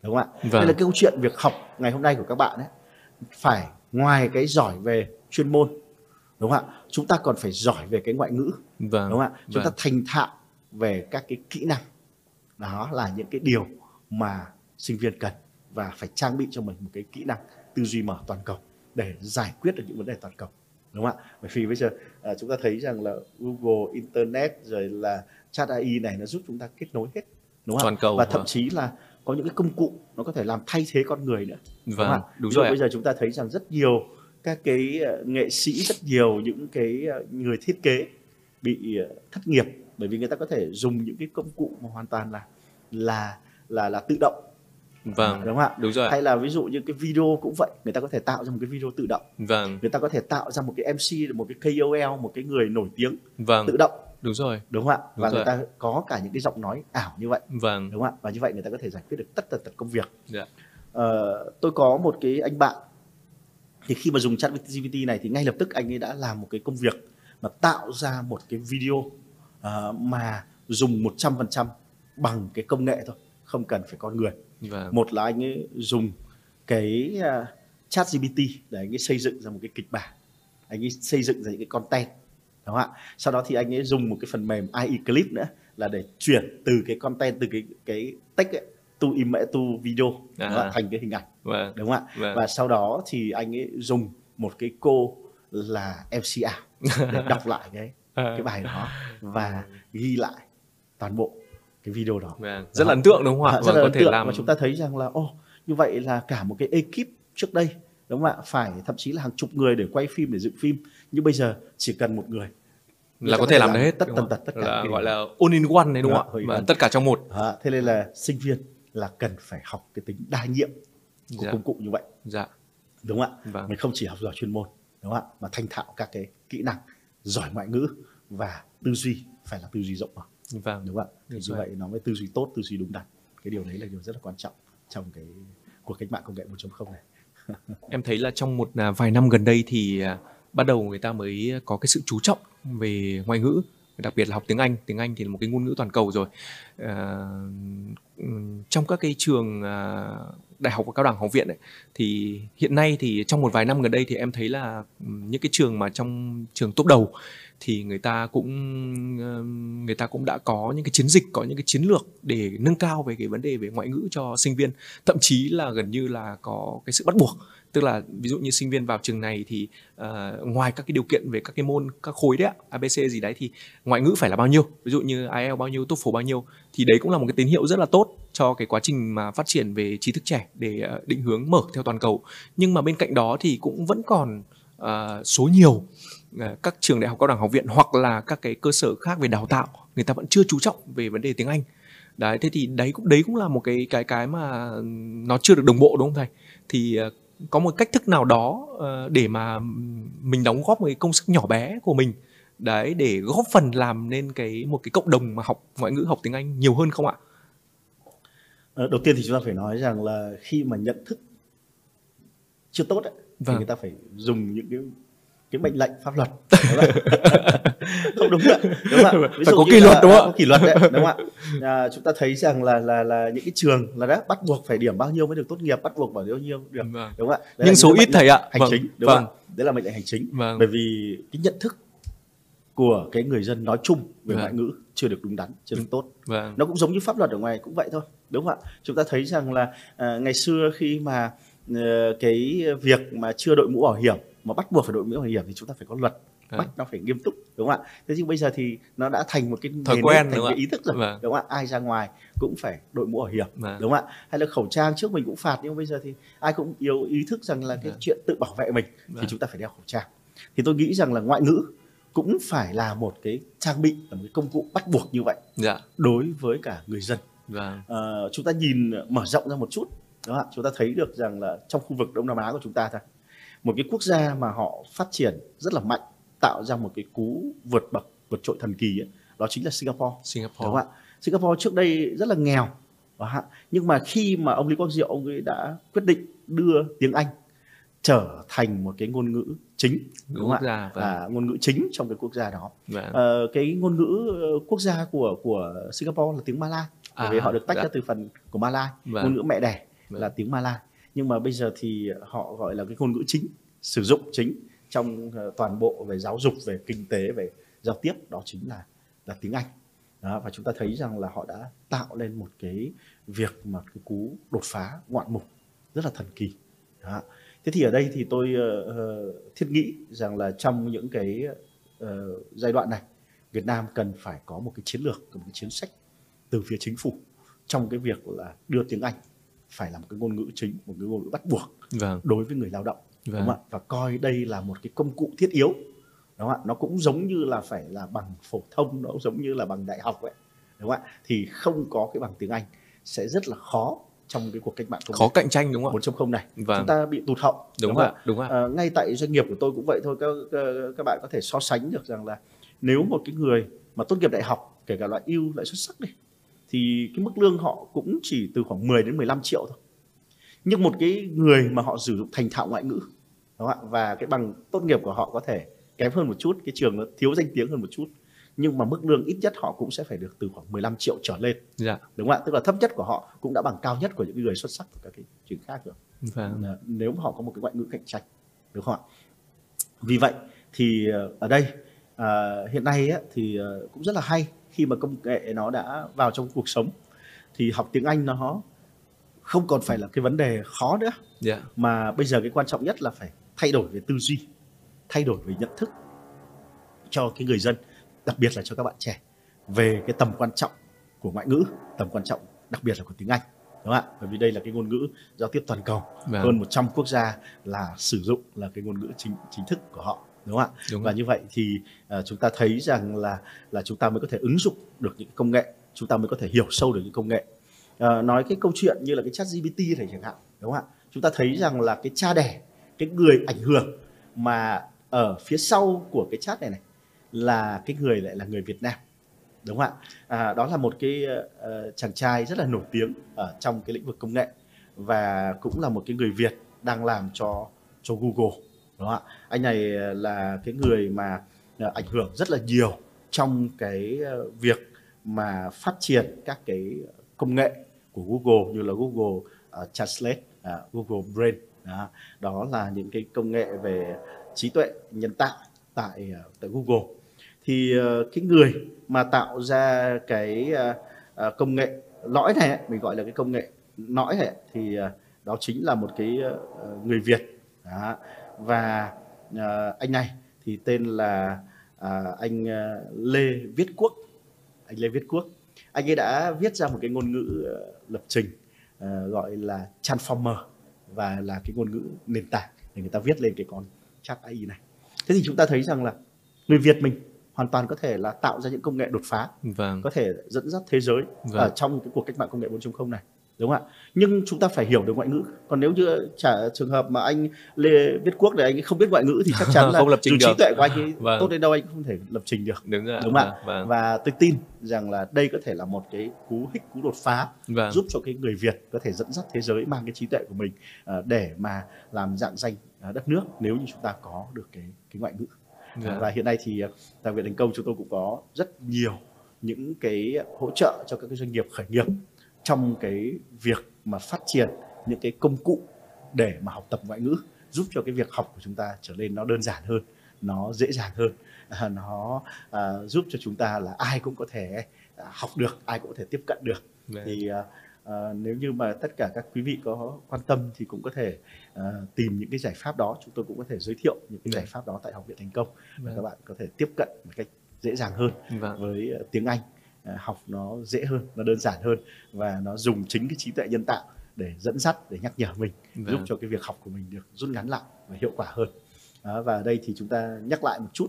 đúng không ạ? Đây là câu chuyện việc học ngày hôm nay của các bạn ấy, phải ngoài cái giỏi về chuyên môn, đúng không ạ? Chúng ta còn phải giỏi về cái ngoại ngữ, đúng không ạ? Chúng ta thành thạo về các cái kỹ năng, đó là những cái điều mà sinh viên cần, và phải trang bị cho mình một cái kỹ năng tư duy mở toàn cầu để giải quyết được những vấn đề toàn cầu, đúng không ạ? Bởi vì bây giờ chúng ta thấy rằng là Google, Internet rồi là Chat AI này nó giúp chúng ta kết nối hết, đúng không ạ? Và thậm chí là có những cái công cụ nó có thể làm thay thế con người nữa, đúng không? Đúng rồi. Bây giờ chúng ta thấy rằng rất nhiều các cái nghệ sĩ, rất nhiều những cái người thiết kế bị thất nghiệp bởi vì người ta có thể dùng những cái công cụ mà hoàn toàn là tự động, đúng không ạ? Đúng rồi. Hay là ví dụ như cái video cũng vậy, người ta có thể tạo ra một cái video tự động, người ta có thể tạo ra một cái MC, một cái KOL, một cái người nổi tiếng tự động, đúng rồi, đúng không ạ? Và người ta có cả những cái giọng nói ảo như vậy, đúng không ạ? Và như vậy người ta có thể giải quyết được tất tần tật công việc. Tôi có một cái anh bạn thì khi mà dùng ChatGPT này thì ngay lập tức anh ấy đã làm một cái công việc mà tạo ra một cái video mà dùng 100% bằng cái công nghệ thôi, không cần phải con người. Một là anh ấy dùng cái ChatGPT để anh ấy xây dựng ra một cái kịch bản, anh ấy xây dựng ra những cái content, đúng không ạ? Sau đó thì anh ấy dùng một cái phần mềm AI clip nữa là để chuyển từ cái content, từ cái text ấy, to video thành cái hình ảnh, đúng không ạ? Và sau đó thì anh ấy dùng một cái cô là MC ảo để đọc lại cái bài đó và ghi lại toàn bộ cái video đó. Rất là ấn tượng, đúng không ạ? Rất là ấn tượng. Và chúng ta thấy rằng là như vậy là cả một cái ekip trước đây, đúng không ạ, phải thậm chí là hàng chục người để quay phim, để dựng phim, nhưng bây giờ chỉ cần một người là có thể làm hết tất tần tật tất cả, gọi là all in one này, đúng không ạ? Tất cả trong một. Thế nên là sinh viên là cần phải học cái tính đa nhiệm của công cụ như vậy, đúng không ạ? Mình không chỉ học giỏi chuyên môn, đúng không ạ, mà thành thạo các cái kỹ năng, giỏi ngoại ngữ và tư duy phải là tư duy rộng mở, đúng không ạ? Như vậy nó mới tư duy tốt, tư duy đúng đắn. cái điều đấy là điều rất là quan trọng trong cái cuộc cách mạng công nghệ 4.0 này. Em thấy là trong một vài năm gần đây thì bắt đầu người ta mới có cái sự chú trọng về ngoại ngữ, đặc biệt là học tiếng Anh. Tiếng Anh thì là một cái ngôn ngữ toàn cầu rồi. Trong các cái trường đại học và cao đẳng, học viện ấy, thì hiện nay thì trong một vài năm gần đây thì em thấy là những cái trường mà trong trường top đầu thì người ta cũng đã có những cái chiến dịch, có những cái chiến lược để nâng cao về cái vấn đề về ngoại ngữ cho sinh viên, thậm chí là gần như là có cái sự bắt buộc. Tức là ví dụ như sinh viên vào trường này thì ngoài các cái điều kiện về các cái môn, các khối đấy, ABC gì đấy, thì ngoại ngữ phải là bao nhiêu, ví dụ như IELTS bao nhiêu, TOEFL bao nhiêu. Thì đấy cũng là một cái tín hiệu rất là tốt cho cái quá trình mà phát triển về trí thức trẻ để định hướng mở theo toàn cầu. Nhưng mà bên cạnh đó thì cũng vẫn còn số nhiều các trường đại học, cao đẳng, học viện hoặc là các cái cơ sở khác về đào tạo, người ta vẫn chưa chú trọng về vấn đề tiếng Anh. Đấy, thế thì đấy cũng là một cái mà nó chưa được đồng bộ, đúng không thầy? Thì có một cách thức nào đó để mà mình đóng góp một cái công sức nhỏ bé của mình đấy để góp phần làm nên một cái cộng đồng mà học ngoại ngữ, học tiếng Anh nhiều hơn không ạ? Đầu tiên thì chúng ta phải nói rằng là khi mà nhận thức chưa tốt ấy, vâng, thì người ta phải dùng những cái mệnh lệnh pháp luật, đúng không? Không, đúng ạ, đúng ạ. Ví dụ phải có kỷ luật, đúng không? Có kỷ luật đấy, đúng không ạ? Chúng ta thấy rằng là những cái trường là đã bắt buộc phải điểm bao nhiêu mới được tốt nghiệp, bắt buộc bao nhiêu được, vâng, đúng không ạ? Nhưng số ít thầy ạ, hành chính, đúng không? Đấy là mệnh lệnh hành chính, vâng, bởi vì cái nhận thức của cái người dân nói chung về ngoại ngữ chưa được đúng đắn, chưa được tốt. Vâng. Nó cũng giống như pháp luật ở ngoài cũng vậy thôi, đúng không ạ? Chúng ta thấy rằng là ngày xưa khi mà cái việc mà chưa đội mũ bảo hiểm mà bắt buộc phải đội mũ bảo hiểm thì chúng ta phải có luật bắt nó phải nghiêm túc, đúng không ạ? Thế nhưng bây giờ thì nó đã thành một cái thói quen, thành cái ý thức rồi, đúng không ạ? Ai ra ngoài cũng phải đội mũ bảo hiểm, đúng không ạ? Hay là khẩu trang trước mình cũng phạt, nhưng bây giờ thì ai cũng ý thức rằng là cái chuyện tự bảo vệ mình thì chúng ta phải đeo khẩu trang. Thì tôi nghĩ rằng là ngoại ngữ cũng phải là một cái trang bị, là một cái công cụ bắt buộc như vậy đối với cả người dân. Chúng ta nhìn mở rộng ra một chút, đúng không? Chúng ta thấy được rằng là trong khu vực Đông Nam Á của chúng ta thôi, một cái quốc gia mà họ phát triển rất là mạnh, tạo ra một cái cú vượt bậc, vượt trội thần kỳ ấy, đó chính là Singapore. Đúng không ạ? Singapore trước đây rất là nghèo, đúng không? Nhưng mà khi mà ông Lý Quang Diệu, ông ấy đã quyết định đưa tiếng Anh trở thành một cái ngôn ngữ chính, đúng không ạ? Ngôn ngữ chính trong cái quốc gia đó. Cái ngôn ngữ quốc gia của Singapore là tiếng Malay, bởi vì họ được tách ra từ phần của Malay, ngôn ngữ mẹ đẻ là tiếng Malay. Nhưng mà bây giờ thì họ gọi là cái ngôn ngữ chính, sử dụng chính trong toàn bộ về giáo dục, về kinh tế, về giao tiếp, đó chính là tiếng Anh. Đó, và chúng ta thấy rằng là họ đã tạo lên một cái việc mà cái cú đột phá ngoạn mục rất là thần kỳ. Đó. Thế thì ở đây thì tôi thiết nghĩ rằng là trong những cái giai đoạn này, Việt Nam cần phải có một cái chiến lược, một cái chính sách từ phía chính phủ trong cái việc là đưa tiếng Anh phải là một cái ngôn ngữ chính, một cái ngôn ngữ bắt buộc đối với người lao động, đúng không ạ? Và coi đây là một cái công cụ thiết yếu, đúng không ạ? Nó cũng giống như là phải là bằng phổ thông, nó cũng giống như là bằng đại học vậy, đúng không ạ? Thì không có cái bằng tiếng Anh sẽ rất là khó trong cái cuộc cách mạng công nghệ, khó cạnh tranh, đúng không ạ? 4.0 này, chúng ta bị tụt hậu, đúng không ạ? Đúng ạ. Ngay tại doanh nghiệp của tôi cũng vậy thôi, các bạn có thể so sánh được rằng là nếu một cái người mà tốt nghiệp đại học, kể cả loại ưu, loại xuất sắc đi, thì cái mức lương họ cũng chỉ từ khoảng 10 đến 15 triệu thôi. Nhưng một cái người mà họ sử dụng thành thạo ngoại ngữ, đúng không? Và cái bằng tốt nghiệp của họ có thể kém hơn một chút, cái trường nó thiếu danh tiếng hơn một chút, nhưng mà mức lương ít nhất họ cũng sẽ phải được từ khoảng 15 triệu trở lên, đúng không ạ? Tức là thấp nhất của họ cũng đã bằng cao nhất của những người xuất sắc của các cái trường khác rồi, nếu mà họ có một cái ngoại ngữ cạnh tranh, đúng không ạ? Vì vậy thì ở đây hiện nay thì cũng rất là hay, khi mà công nghệ nó đã vào trong cuộc sống thì học tiếng Anh nó không còn phải là cái vấn đề khó nữa, mà bây giờ cái quan trọng nhất là phải thay đổi về tư duy, thay đổi về nhận thức cho cái người dân, đặc biệt là cho các bạn trẻ, về cái tầm quan trọng của ngoại ngữ, tầm quan trọng đặc biệt là của tiếng Anh, đúng không ạ? Bởi vì đây là cái ngôn ngữ giao tiếp toàn cầu, hơn 100 quốc gia là sử dụng là cái ngôn ngữ chính thức của họ, đúng không ạ? Và như vậy thì chúng ta thấy rằng là chúng ta mới có thể ứng dụng được những công nghệ, chúng ta mới có thể hiểu sâu được những công nghệ. Nói cái câu chuyện như là cái ChatGPT này chẳng hạn, đúng không ạ? Chúng ta thấy rằng là cái cha đẻ, cái người ảnh hưởng mà ở phía sau của cái chat này là cái người lại là người Việt Nam, đúng không ạ? Đó là một cái chàng trai rất là nổi tiếng ở trong cái lĩnh vực công nghệ và cũng là một cái người Việt đang làm cho Google, đúng không ạ? Anh này là cái người mà ảnh hưởng rất là nhiều trong cái việc mà phát triển các cái công nghệ của Google như là Google Translate, Google Brain. Đó là những cái công nghệ về trí tuệ nhân tạo tại Google. Thì cái người mà tạo ra cái công nghệ lõi này, mình gọi là cái công nghệ lõi này, thì đó chính là một cái người Việt. Đó. Và anh này thì tên là anh Lê Việt Quốc. Anh Lê Việt Quốc, anh ấy đã viết ra một cái ngôn ngữ lập trình gọi là transformer và là cái ngôn ngữ nền tảng để người ta viết lên cái con chat AI này. Thế thì chúng ta thấy rằng là người Việt mình hoàn toàn có thể là tạo ra những công nghệ đột phá, vâng, có thể dẫn dắt thế giới, vâng, ở trong cái cuộc cách mạng công nghệ 4.0 này, đúng không ạ? Nhưng chúng ta phải hiểu được ngoại ngữ. Còn nếu như trường hợp mà anh Lê Việt Quốc này anh không biết ngoại ngữ thì chắc chắn là không lập trình được. Trí tuệ của anh ấy, vâng, tốt đến đâu anh cũng không thể lập trình được, đúng không ạ? Vâng. Và tôi tin rằng là đây có thể là một cái cú đột phá, vâng, giúp cho cái người Việt có thể dẫn dắt thế giới mang cái trí tuệ của mình để mà làm rạng danh đất nước nếu như chúng ta có được cái ngoại ngữ. Vâng. Và hiện nay thì tại Học viện Thành Công chúng tôi cũng có rất nhiều những cái hỗ trợ cho các cái doanh nghiệp khởi nghiệp trong cái việc mà phát triển những cái công cụ để mà học tập ngoại ngữ, giúp cho cái việc học của chúng ta trở nên nó đơn giản hơn, nó dễ dàng hơn, nó giúp cho chúng ta là ai cũng có thể học được, ai cũng có thể tiếp cận được. Đấy. Thì nếu như mà tất cả các quý vị có quan tâm thì cũng có thể tìm những cái giải pháp đó. Chúng tôi cũng có thể giới thiệu những cái giải pháp đó tại Học viện Thành Công. Và các bạn có thể tiếp cận một cách dễ dàng hơn với tiếng Anh. Học nó dễ hơn, nó đơn giản hơn và nó dùng chính cái trí tuệ nhân tạo để dẫn dắt, để nhắc nhở mình, giúp cho cái việc học của mình được rút ngắn lại và hiệu quả hơn. Đó, và ở đây thì chúng ta nhắc lại một chút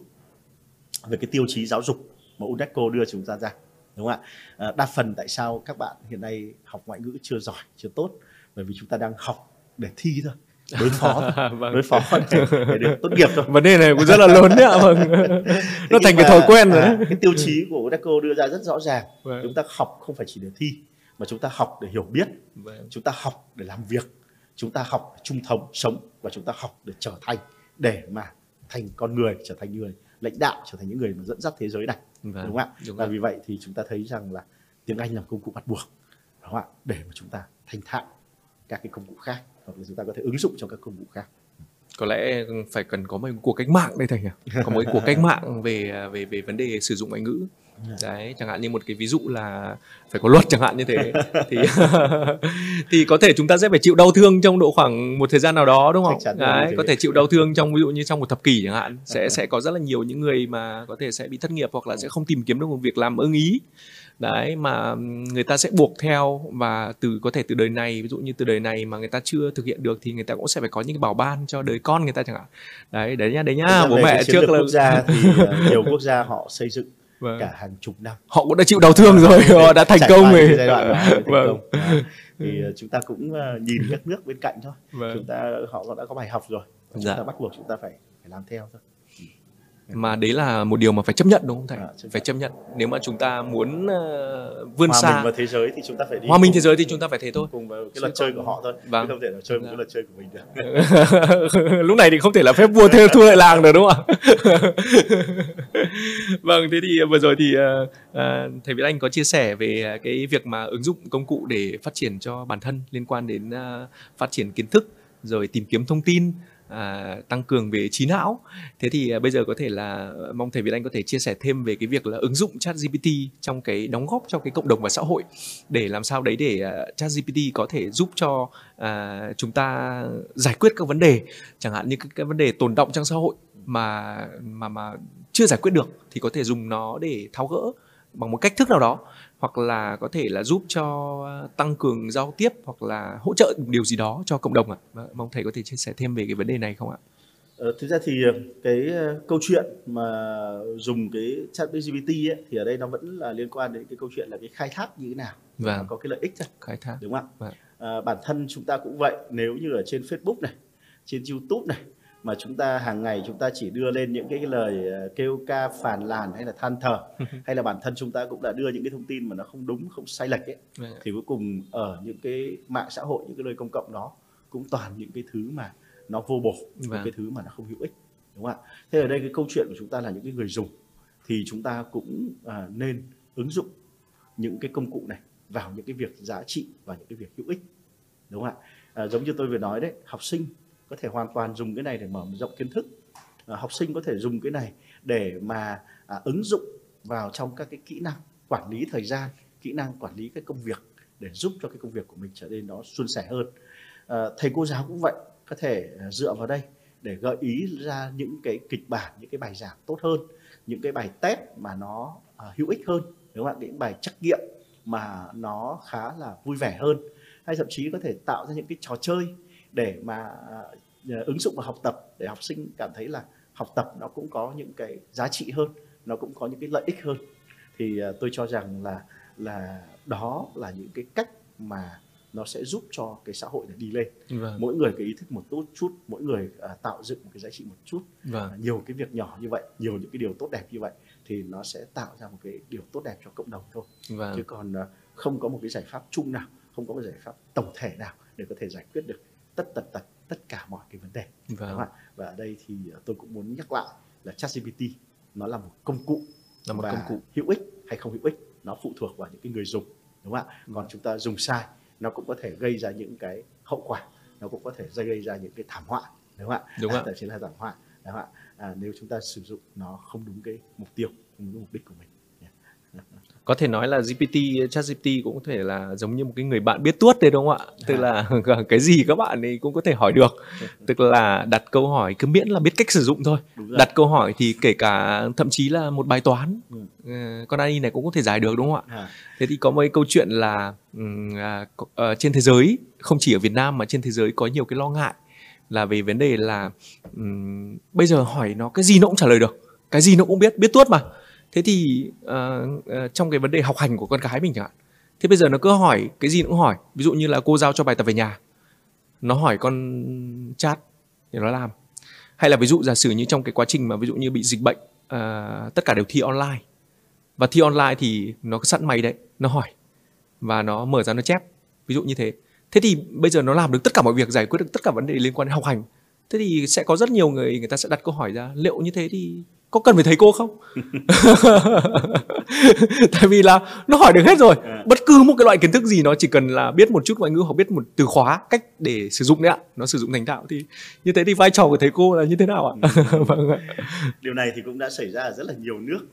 về cái tiêu chí giáo dục mà UNESCO đưa chúng ta ra, đúng không ạ? Đa phần tại sao các bạn hiện nay học ngoại ngữ chưa giỏi, chưa tốt, bởi vì chúng ta đang học để thi thôi, đối phó để được tốt nghiệp thôi. Vấn đề này cũng rất là lớn đấy ạ. Nó thành cái thói quen rồi đấy. Cái tiêu chí của UNESCO đưa ra rất rõ ràng. Vâng. Chúng ta học không phải chỉ để thi mà chúng ta học để hiểu biết, vâng, chúng ta học để làm việc, chúng ta học để trung thống sống và chúng ta học để trở thành, để mà thành con người, trở thành người lãnh đạo, trở thành những người mà dẫn dắt thế giới này, vâng, đúng không ạ? Và vì vậy thì chúng ta thấy rằng là tiếng Anh là công cụ bắt buộc, đúng không ạ? Để mà chúng ta thành thạo các cái công cụ khác, hoặc là chúng ta có thể ứng dụng trong các công cụ khác. Có lẽ phải cần có một cuộc cách mạng đây thầy nhỉ? Có một cuộc cách mạng về vấn đề sử dụng ngoại ngữ. Đấy, chẳng hạn như một cái ví dụ là phải có luật chẳng hạn như thế thì có thể chúng ta sẽ phải chịu đau thương trong độ khoảng một thời gian nào đó, đúng không? Đấy, có thể chịu đau thương trong ví dụ như trong một thập kỷ chẳng hạn, sẽ có rất là nhiều những người mà có thể sẽ bị thất nghiệp hoặc là sẽ không tìm kiếm được một việc làm ưng ý. Đấy, mà người ta sẽ buộc theo, và có thể từ đời này, ví dụ như từ đời này mà người ta chưa thực hiện được thì người ta cũng sẽ phải có những cái bảo ban cho đời con người ta chẳng hạn. Đấy nhá, bố mẹ trước là quốc gia thì nhiều quốc gia họ xây dựng, vâng, cả hàng chục năm. Họ cũng đã chịu đau thương rồi, họ đã thành công rồi. Giai đoạn đó, thành công. Thì chúng ta cũng nhìn các nước bên cạnh thôi. Vâng. Họ đã có bài học rồi. Chúng ta bắt buộc chúng ta phải làm theo thôi. Mà đấy là một điều mà phải chấp nhận, đúng không thầy? Phải chấp nhận. Nếu mà chúng ta muốn vươn xa, hòa mình vào thế giới thì chúng ta phải đi. Hòa mình thế giới thì chúng ta phải thế thôi. Cùng với cái luật chơi của họ thôi. Vâng. Không thể nào chơi một cái luật chơi của mình được. Lúc này thì không thể là phép vua thua lại làng được, đúng không ạ? Vâng, thế thì vừa rồi thì thầy Việt Anh có chia sẻ về cái việc mà ứng dụng công cụ để phát triển cho bản thân, liên quan đến phát triển kiến thức, rồi tìm kiếm thông tin, tăng cường về trí não. Thế thì bây giờ có thể là mong thầy Việt Anh có thể chia sẻ thêm về cái việc là ứng dụng ChatGPT trong cái đóng góp cho cái cộng đồng và xã hội, để làm sao đấy để ChatGPT có thể giúp cho chúng ta giải quyết các vấn đề, chẳng hạn như các vấn đề tồn động trong xã hội mà chưa giải quyết được thì có thể dùng nó để tháo gỡ bằng một cách thức nào đó, hoặc là có thể là giúp cho tăng cường giao tiếp hoặc là hỗ trợ điều gì đó cho cộng đồng ạ. Mong thầy có thể chia sẻ thêm về cái vấn đề này không ạ? Thực ra thì cái câu chuyện mà dùng cái ChatGPT ấy, thì ở đây nó vẫn là liên quan đến cái câu chuyện là cái khai thác như thế nào, và có cái lợi ích thôi, khai thác, đúng không ạ? Bản thân chúng ta cũng vậy, nếu như ở trên Facebook này, trên YouTube này mà chúng ta hàng ngày chúng ta chỉ đưa lên những cái lời kêu ca phàn nàn hay là than thở, hay là bản thân chúng ta cũng đã đưa những cái thông tin mà nó không đúng, không sai lệch ấy, thì cuối cùng ở những cái mạng xã hội, những cái nơi công cộng đó cũng toàn những cái thứ mà nó vô bổ, những cái thứ mà nó không hữu ích, đúng không ạ? Thế ở đây cái câu chuyện của chúng ta là những cái người dùng, thì chúng ta cũng nên ứng dụng những cái công cụ này vào những cái việc giá trị và những cái việc hữu ích, đúng không ạ? Giống như tôi vừa nói đấy, học sinh có thể hoàn toàn dùng cái này để mở rộng kiến thức, học sinh có thể dùng cái này để mà ứng dụng vào trong các cái kỹ năng quản lý thời gian, kỹ năng quản lý các công việc để giúp cho cái công việc của mình trở nên nó suôn sẻ hơn. Thầy cô giáo cũng vậy, có thể dựa vào đây để gợi ý ra những cái kịch bản, những cái bài giảng tốt hơn, những cái bài test mà nó hữu ích hơn, đúng không ạ? Những bài trắc nghiệm mà nó khá là vui vẻ hơn, hay thậm chí có thể tạo ra những cái trò chơi để mà ứng dụng vào học tập, để học sinh cảm thấy là học tập nó cũng có những cái giá trị hơn, nó cũng có những cái lợi ích hơn. Thì tôi cho rằng là đó là những cái cách mà nó sẽ giúp cho cái xã hội này đi lên. Mỗi người cái ý thức một chút, mỗi người tạo dựng một cái giá trị một chút. Nhiều cái việc nhỏ như vậy, nhiều những cái điều tốt đẹp như vậy thì nó sẽ tạo ra một cái điều tốt đẹp cho cộng đồng thôi. Chứ còn không có một cái giải pháp chung nào, không có một giải pháp tổng thể nào để có thể giải quyết được tất cả mọi cái vấn đề. Đúng không? Và ở đây thì tôi cũng muốn nhắc lại là ChatGPT nó là một công cụ, là một công cụ hữu ích hay không hữu ích nó phụ thuộc vào những cái người dùng, đúng không ạ? Còn chúng ta dùng sai nó cũng có thể gây ra những cái hậu quả, nó cũng có thể gây ra những cái thảm họa, đúng không ạ? Đúng ạ. Thậm chí là thảm họa, đúng không ạ? Nếu chúng ta sử dụng nó không đúng cái mục tiêu, không đúng mục đích của mình. Có thể nói là ChatGPT cũng có thể là giống như một cái người bạn biết tuốt đấy, đúng không ạ? Tức là cái gì các bạn ấy cũng có thể hỏi được. Tức là đặt câu hỏi cứ miễn là biết cách sử dụng thôi. Đặt câu hỏi thì kể cả thậm chí là một bài toán, con AI này cũng có thể giải được, đúng không ạ? Thế thì có mấy câu chuyện là trên thế giới, không chỉ ở Việt Nam mà trên thế giới có nhiều cái lo ngại là về vấn đề là bây giờ hỏi nó cái gì nó cũng trả lời được, cái gì nó cũng biết tuốt mà. Thế thì trong cái vấn đề học hành của con gái mình chẳng hạn, thế bây giờ nó cứ hỏi cái gì nó cũng hỏi. Ví dụ như là cô giao cho bài tập về nhà, nó hỏi con chat để nó làm. Hay là ví dụ giả sử như trong cái quá trình mà ví dụ như bị dịch bệnh, tất cả đều thi online. Và thi online thì nó sẵn máy đấy, nó hỏi và nó mở ra nó chép, ví dụ như thế. Thế thì bây giờ nó làm được tất cả mọi việc, giải quyết được tất cả vấn đề liên quan đến học hành. Thế thì sẽ có rất nhiều người ta sẽ đặt câu hỏi ra, liệu như thế thì có cần phải thầy cô không? Tại vì là nó hỏi được hết rồi. Bất cứ một cái loại kiến thức gì, nó chỉ cần là biết một chút ngoại ngữ hoặc biết một từ khóa, cách để sử dụng đấy ạ, nó sử dụng thành thạo. Thì như thế thì vai trò của thầy cô là như thế nào ạ? Điều này thì cũng đã xảy ra ở rất là nhiều nước.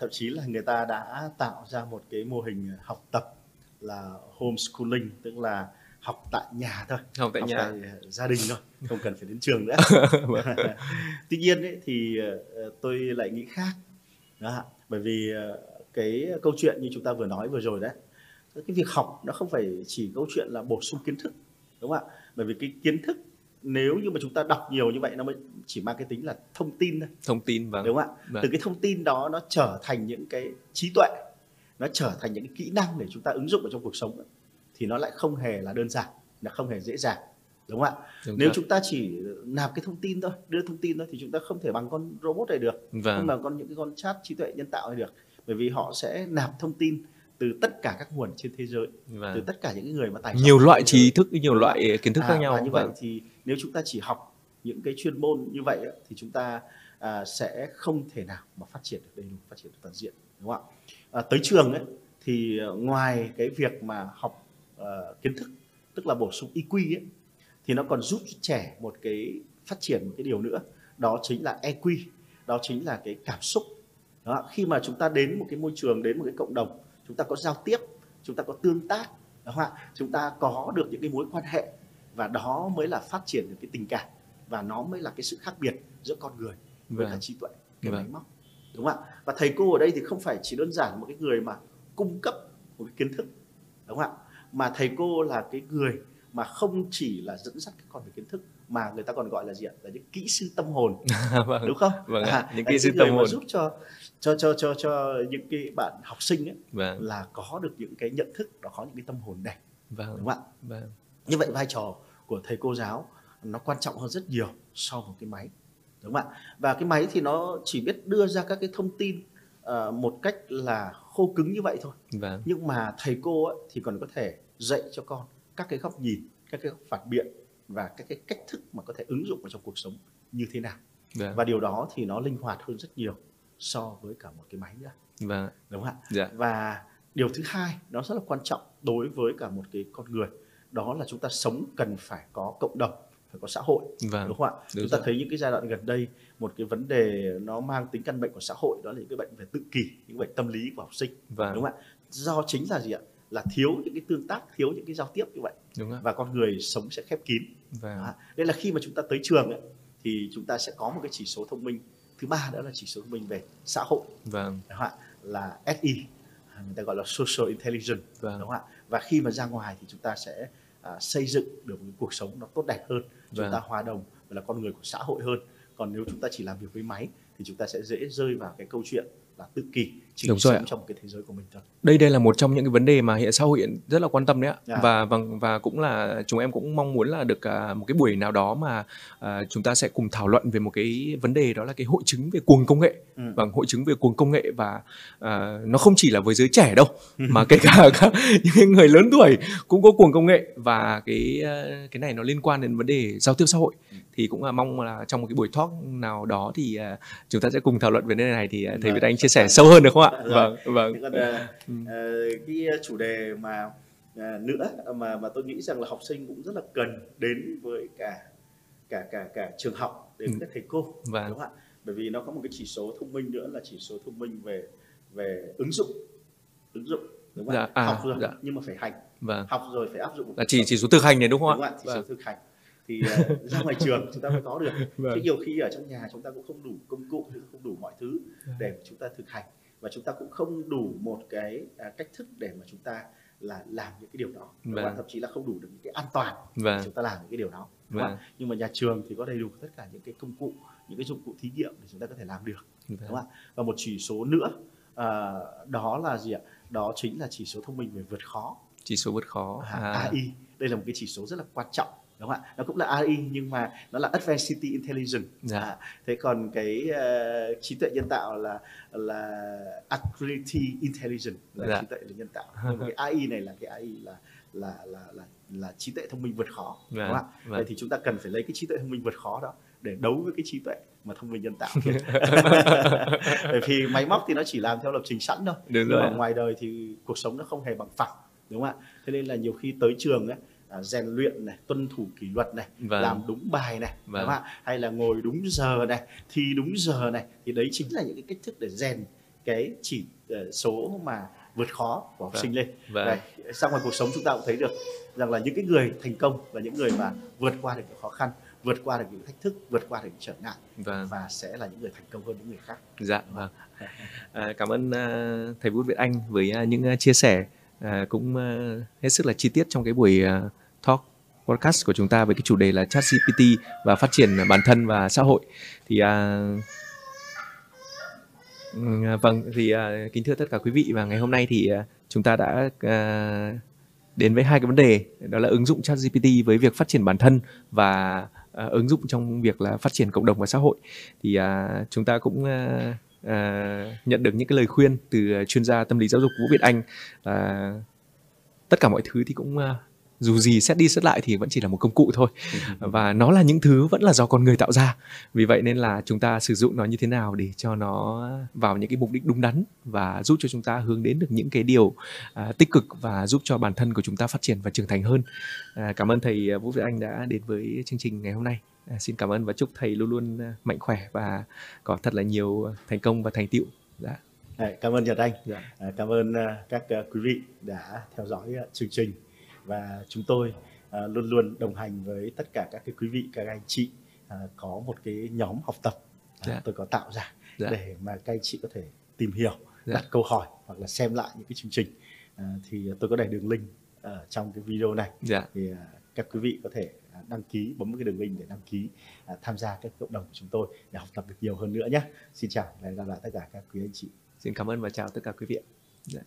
Thậm chí là người ta đã tạo ra một cái mô hình học tập là homeschooling, tức là học tại nhà thôi, học tại gia đình thôi, không cần phải đến trường nữa. Tuy nhiên ấy, thì tôi lại nghĩ khác đó, bởi vì cái câu chuyện như chúng ta vừa nói vừa rồi đấy, cái việc học nó không phải chỉ câu chuyện là bổ sung kiến thức, đúng không ạ? Bởi vì cái kiến thức nếu như mà chúng ta đọc nhiều như vậy nó mới chỉ mang cái tính là thông tin thôi, đúng không ạ? Từ cái thông tin đó nó trở thành những cái trí tuệ, nó trở thành những cái kỹ năng để chúng ta ứng dụng vào trong cuộc sống ấy, thì nó lại không hề là đơn giản, nó không hề dễ dàng, đúng không ạ? Nếu chúng ta chỉ nạp cái thông tin thôi, đưa thông tin thôi thì chúng ta không thể bằng con robot này được, không bằng những cái con chat trí tuệ nhân tạo này được, bởi vì họ sẽ nạp thông tin từ tất cả các nguồn trên thế giới, từ tất cả những người mà tài nhiều loại trí thức, nhiều loại kiến thức khác nhau. Và như vậy thì nếu chúng ta chỉ học những cái chuyên môn như vậy thì chúng ta sẽ không thể nào mà phát triển được đầy đủ, phát triển được toàn diện, đúng không ạ? Tới trường ấy, thì ngoài cái việc mà học kiến thức, tức là bổ sung IQ ấy, thì nó còn giúp cho trẻ một cái phát triển một cái điều nữa, đó chính là EQ, đó chính là cái cảm xúc. Đó, khi mà chúng ta đến một cái môi trường, đến một cái cộng đồng, chúng ta có giao tiếp, chúng ta có tương tác, đúng không? Chúng ta có được những cái mối quan hệ, và đó mới là phát triển được cái tình cảm, và nó mới là cái sự khác biệt giữa con người với cả trí tuệ, cái máy móc, đúng không ạ? Và thầy cô ở đây thì không phải chỉ đơn giản một cái người mà cung cấp một cái kiến thức, đúng không ạ? Mà thầy cô là cái người mà không chỉ là dẫn dắt các con về kiến thức, mà người ta còn gọi là gì ạ? Là những kỹ sư tâm hồn, đúng không? Những kỹ sư tâm hồn giúp cho những cái bạn học sinh ấy, là có được những cái nhận thức, nó có những cái tâm hồn đẹp, đúng không ạ? Như vậy vai trò của thầy cô giáo nó quan trọng hơn rất nhiều so với cái máy, đúng không ạ? Và cái máy thì nó chỉ biết đưa ra các cái thông tin một cách là khô cứng như vậy thôi. Vâng. Nhưng mà thầy cô ấy, thì còn có thể dạy cho con các cái góc nhìn, các cái góc phản biện và các cái cách thức mà có thể ứng dụng vào trong cuộc sống như thế nào. Vâng. Và điều đó thì nó linh hoạt hơn rất nhiều so với cả một cái máy nữa. Vâng. Đúng không ạ? Dạ. Và điều thứ hai nó rất là quan trọng đối với cả một cái con người, đó là chúng ta sống cần phải có cộng đồng, phải có xã hội. Vâng. Đúng không ạ? Đúng. Chúng ta thấy những cái giai đoạn gần đây một cái vấn đề nó mang tính căn bệnh của xã hội, đó là những cái bệnh về tự kỷ, những bệnh tâm lý của học sinh. Vâng. Đúng không ạ? Do chính là gì ạ? Là thiếu những cái tương tác, thiếu những cái giao tiếp như vậy. Đúng rồi. Và con người sống sẽ khép kín. Vâng. Nên là khi mà chúng ta tới trường ấy, thì chúng ta sẽ có một cái chỉ số thông minh thứ ba, đó là chỉ số thông minh về xã hội. Vâng. Đúng không ạ? Là SI, người ta gọi là social intelligence. Vâng. Đúng không ạ? Và khi mà ra ngoài thì chúng ta sẽ xây dựng được một cuộc sống nó tốt đẹp hơn. Chúng ta hòa đồng và là con người của xã hội hơn. Còn nếu chúng ta chỉ làm việc với máy thì chúng ta sẽ dễ rơi vào cái câu chuyện là tự kỷ, chỉ sống trong cái thế giới của mình thôi. Đây là một trong những cái vấn đề mà hiện xã hội hiện rất là quan tâm đấy ạ. À. Và cũng là chúng em cũng mong muốn là được một cái buổi nào đó mà chúng ta sẽ cùng thảo luận về một cái vấn đề, đó là cái hội chứng về cuồng công nghệ. Ừ. Và hội chứng về cuồng công nghệ, và nó không chỉ là với giới trẻ đâu mà kể cả những người lớn tuổi cũng có cuồng công nghệ, và cái này nó liên quan đến vấn đề giao tiếp xã hội. Thì cũng là mong là trong một cái buổi talk nào đó thì chúng ta sẽ cùng thảo luận về vấn đề này, thì thầy Việt Anh chia sẻ sâu hơn được không ạ? Vâng, vâng. Còn, cái chủ đề mà nữa mà tôi nghĩ rằng là học sinh cũng rất là cần đến với cả trường học, đến các thầy cô, vâng. Đúng không ạ? Bởi vì nó có một cái chỉ số thông minh nữa là chỉ số thông minh về ứng dụng, đúng không ạ? Dạ, học rồi, dạ. Nhưng mà phải hành, vâng. Học rồi phải áp dụng. Là chỉ số thực hành này đúng không ạ? Đúng ạ, chỉ số thực hành. Thì ra ngoài trường chúng ta mới có được. Vâng. Thế nhiều khi ở trong nhà chúng ta cũng không đủ công cụ, không đủ mọi thứ để chúng ta thực hành, và chúng ta cũng không đủ một cái cách thức để mà chúng ta là làm những cái điều đó. Vâng. Thậm chí là không đủ được những cái an toàn để chúng ta làm những cái điều đó. Vâng. Nhưng mà nhà trường thì có đầy đủ tất cả những cái công cụ, những cái dụng cụ thí nghiệm để chúng ta có thể làm được. Vâng. Đúng không? Và một chỉ số nữa đó là gì ạ? Đó chính là chỉ số thông minh về vượt khó. Chỉ số vượt khó. AI. Đây là một cái chỉ số rất là quan trọng. Đúng không ạ? Nó cũng là AI nhưng mà nó là Advanced City Intelligence. Dạ. Thế còn cái trí tuệ nhân tạo là Artificial Intelligence, là trí tuệ nhân tạo. Nhưng cái AI này là cái AI là trí tuệ thông minh vượt khó. Dạ. Đúng không ạ? Vậy thì chúng ta cần phải lấy cái trí tuệ thông minh vượt khó đó để đấu với cái trí tuệ mà thông minh nhân tạo. Bởi vì máy móc thì nó chỉ làm theo lập trình sẵn thôi. Đúng. Nhưng mà ngoài đời thì cuộc sống nó không hề bằng phẳng, đúng không ạ? Thế nên là nhiều khi tới trường ấy, rèn luyện này, tuân thủ kỷ luật này, làm đúng bài này, đúng không? Hay là ngồi đúng giờ này, thi đúng giờ này, thì đấy chính là những cái cách thức để rèn cái chỉ số mà vượt khó của học sinh lên. Sang ngoài cuộc sống chúng ta cũng thấy được rằng là những cái người thành công là những người mà vượt qua được những khó khăn, vượt qua được những thách thức, vượt qua được những trở ngại, và sẽ là những người thành công hơn những người khác. Dạ, vâng. Cảm ơn thầy Vũ Việt Anh với những chia sẻ cũng hết sức là chi tiết trong cái buổi talk podcast của chúng ta về cái chủ đề là ChatGPT và phát triển bản thân và xã hội. Thì vâng, thì kính thưa tất cả quý vị, và ngày hôm nay thì chúng ta đã đến với hai cái vấn đề, đó là ứng dụng ChatGPT với việc phát triển bản thân và ứng dụng trong việc là phát triển cộng đồng và xã hội. Thì chúng ta cũng nhận được những cái lời khuyên từ chuyên gia tâm lý giáo dục Vũ Việt Anh là tất cả mọi thứ thì cũng dù gì xét đi xét lại thì vẫn chỉ là một công cụ thôi, và nó là những thứ vẫn là do con người tạo ra. Vì vậy nên là chúng ta sử dụng nó như thế nào để cho nó vào những cái mục đích đúng đắn và giúp cho chúng ta hướng đến được những cái điều tích cực và giúp cho bản thân của chúng ta phát triển và trưởng thành hơn. Cảm ơn thầy Vũ Việt Anh đã đến với chương trình ngày hôm nay. Xin cảm ơn và chúc thầy luôn luôn mạnh khỏe và có thật là nhiều thành công và thành tựu. Dạ. Cảm ơn Nhật Anh. Dạ. Cảm ơn các quý vị đã theo dõi chương trình, và chúng tôi luôn luôn đồng hành với tất cả các cái quý vị, các anh chị có một cái nhóm học tập tôi có tạo ra để mà các anh chị có thể tìm hiểu, đặt câu hỏi hoặc là xem lại những cái chương trình. Thì tôi có để đường link ở trong cái video này, thì các quý vị có thể đăng ký, bấm cái đường link để đăng ký tham gia các cộng đồng của chúng tôi để học tập được nhiều hơn nữa nhé. Xin chào và hẹn gặp lại tất cả các quý anh chị. Xin cảm ơn và chào tất cả quý vị.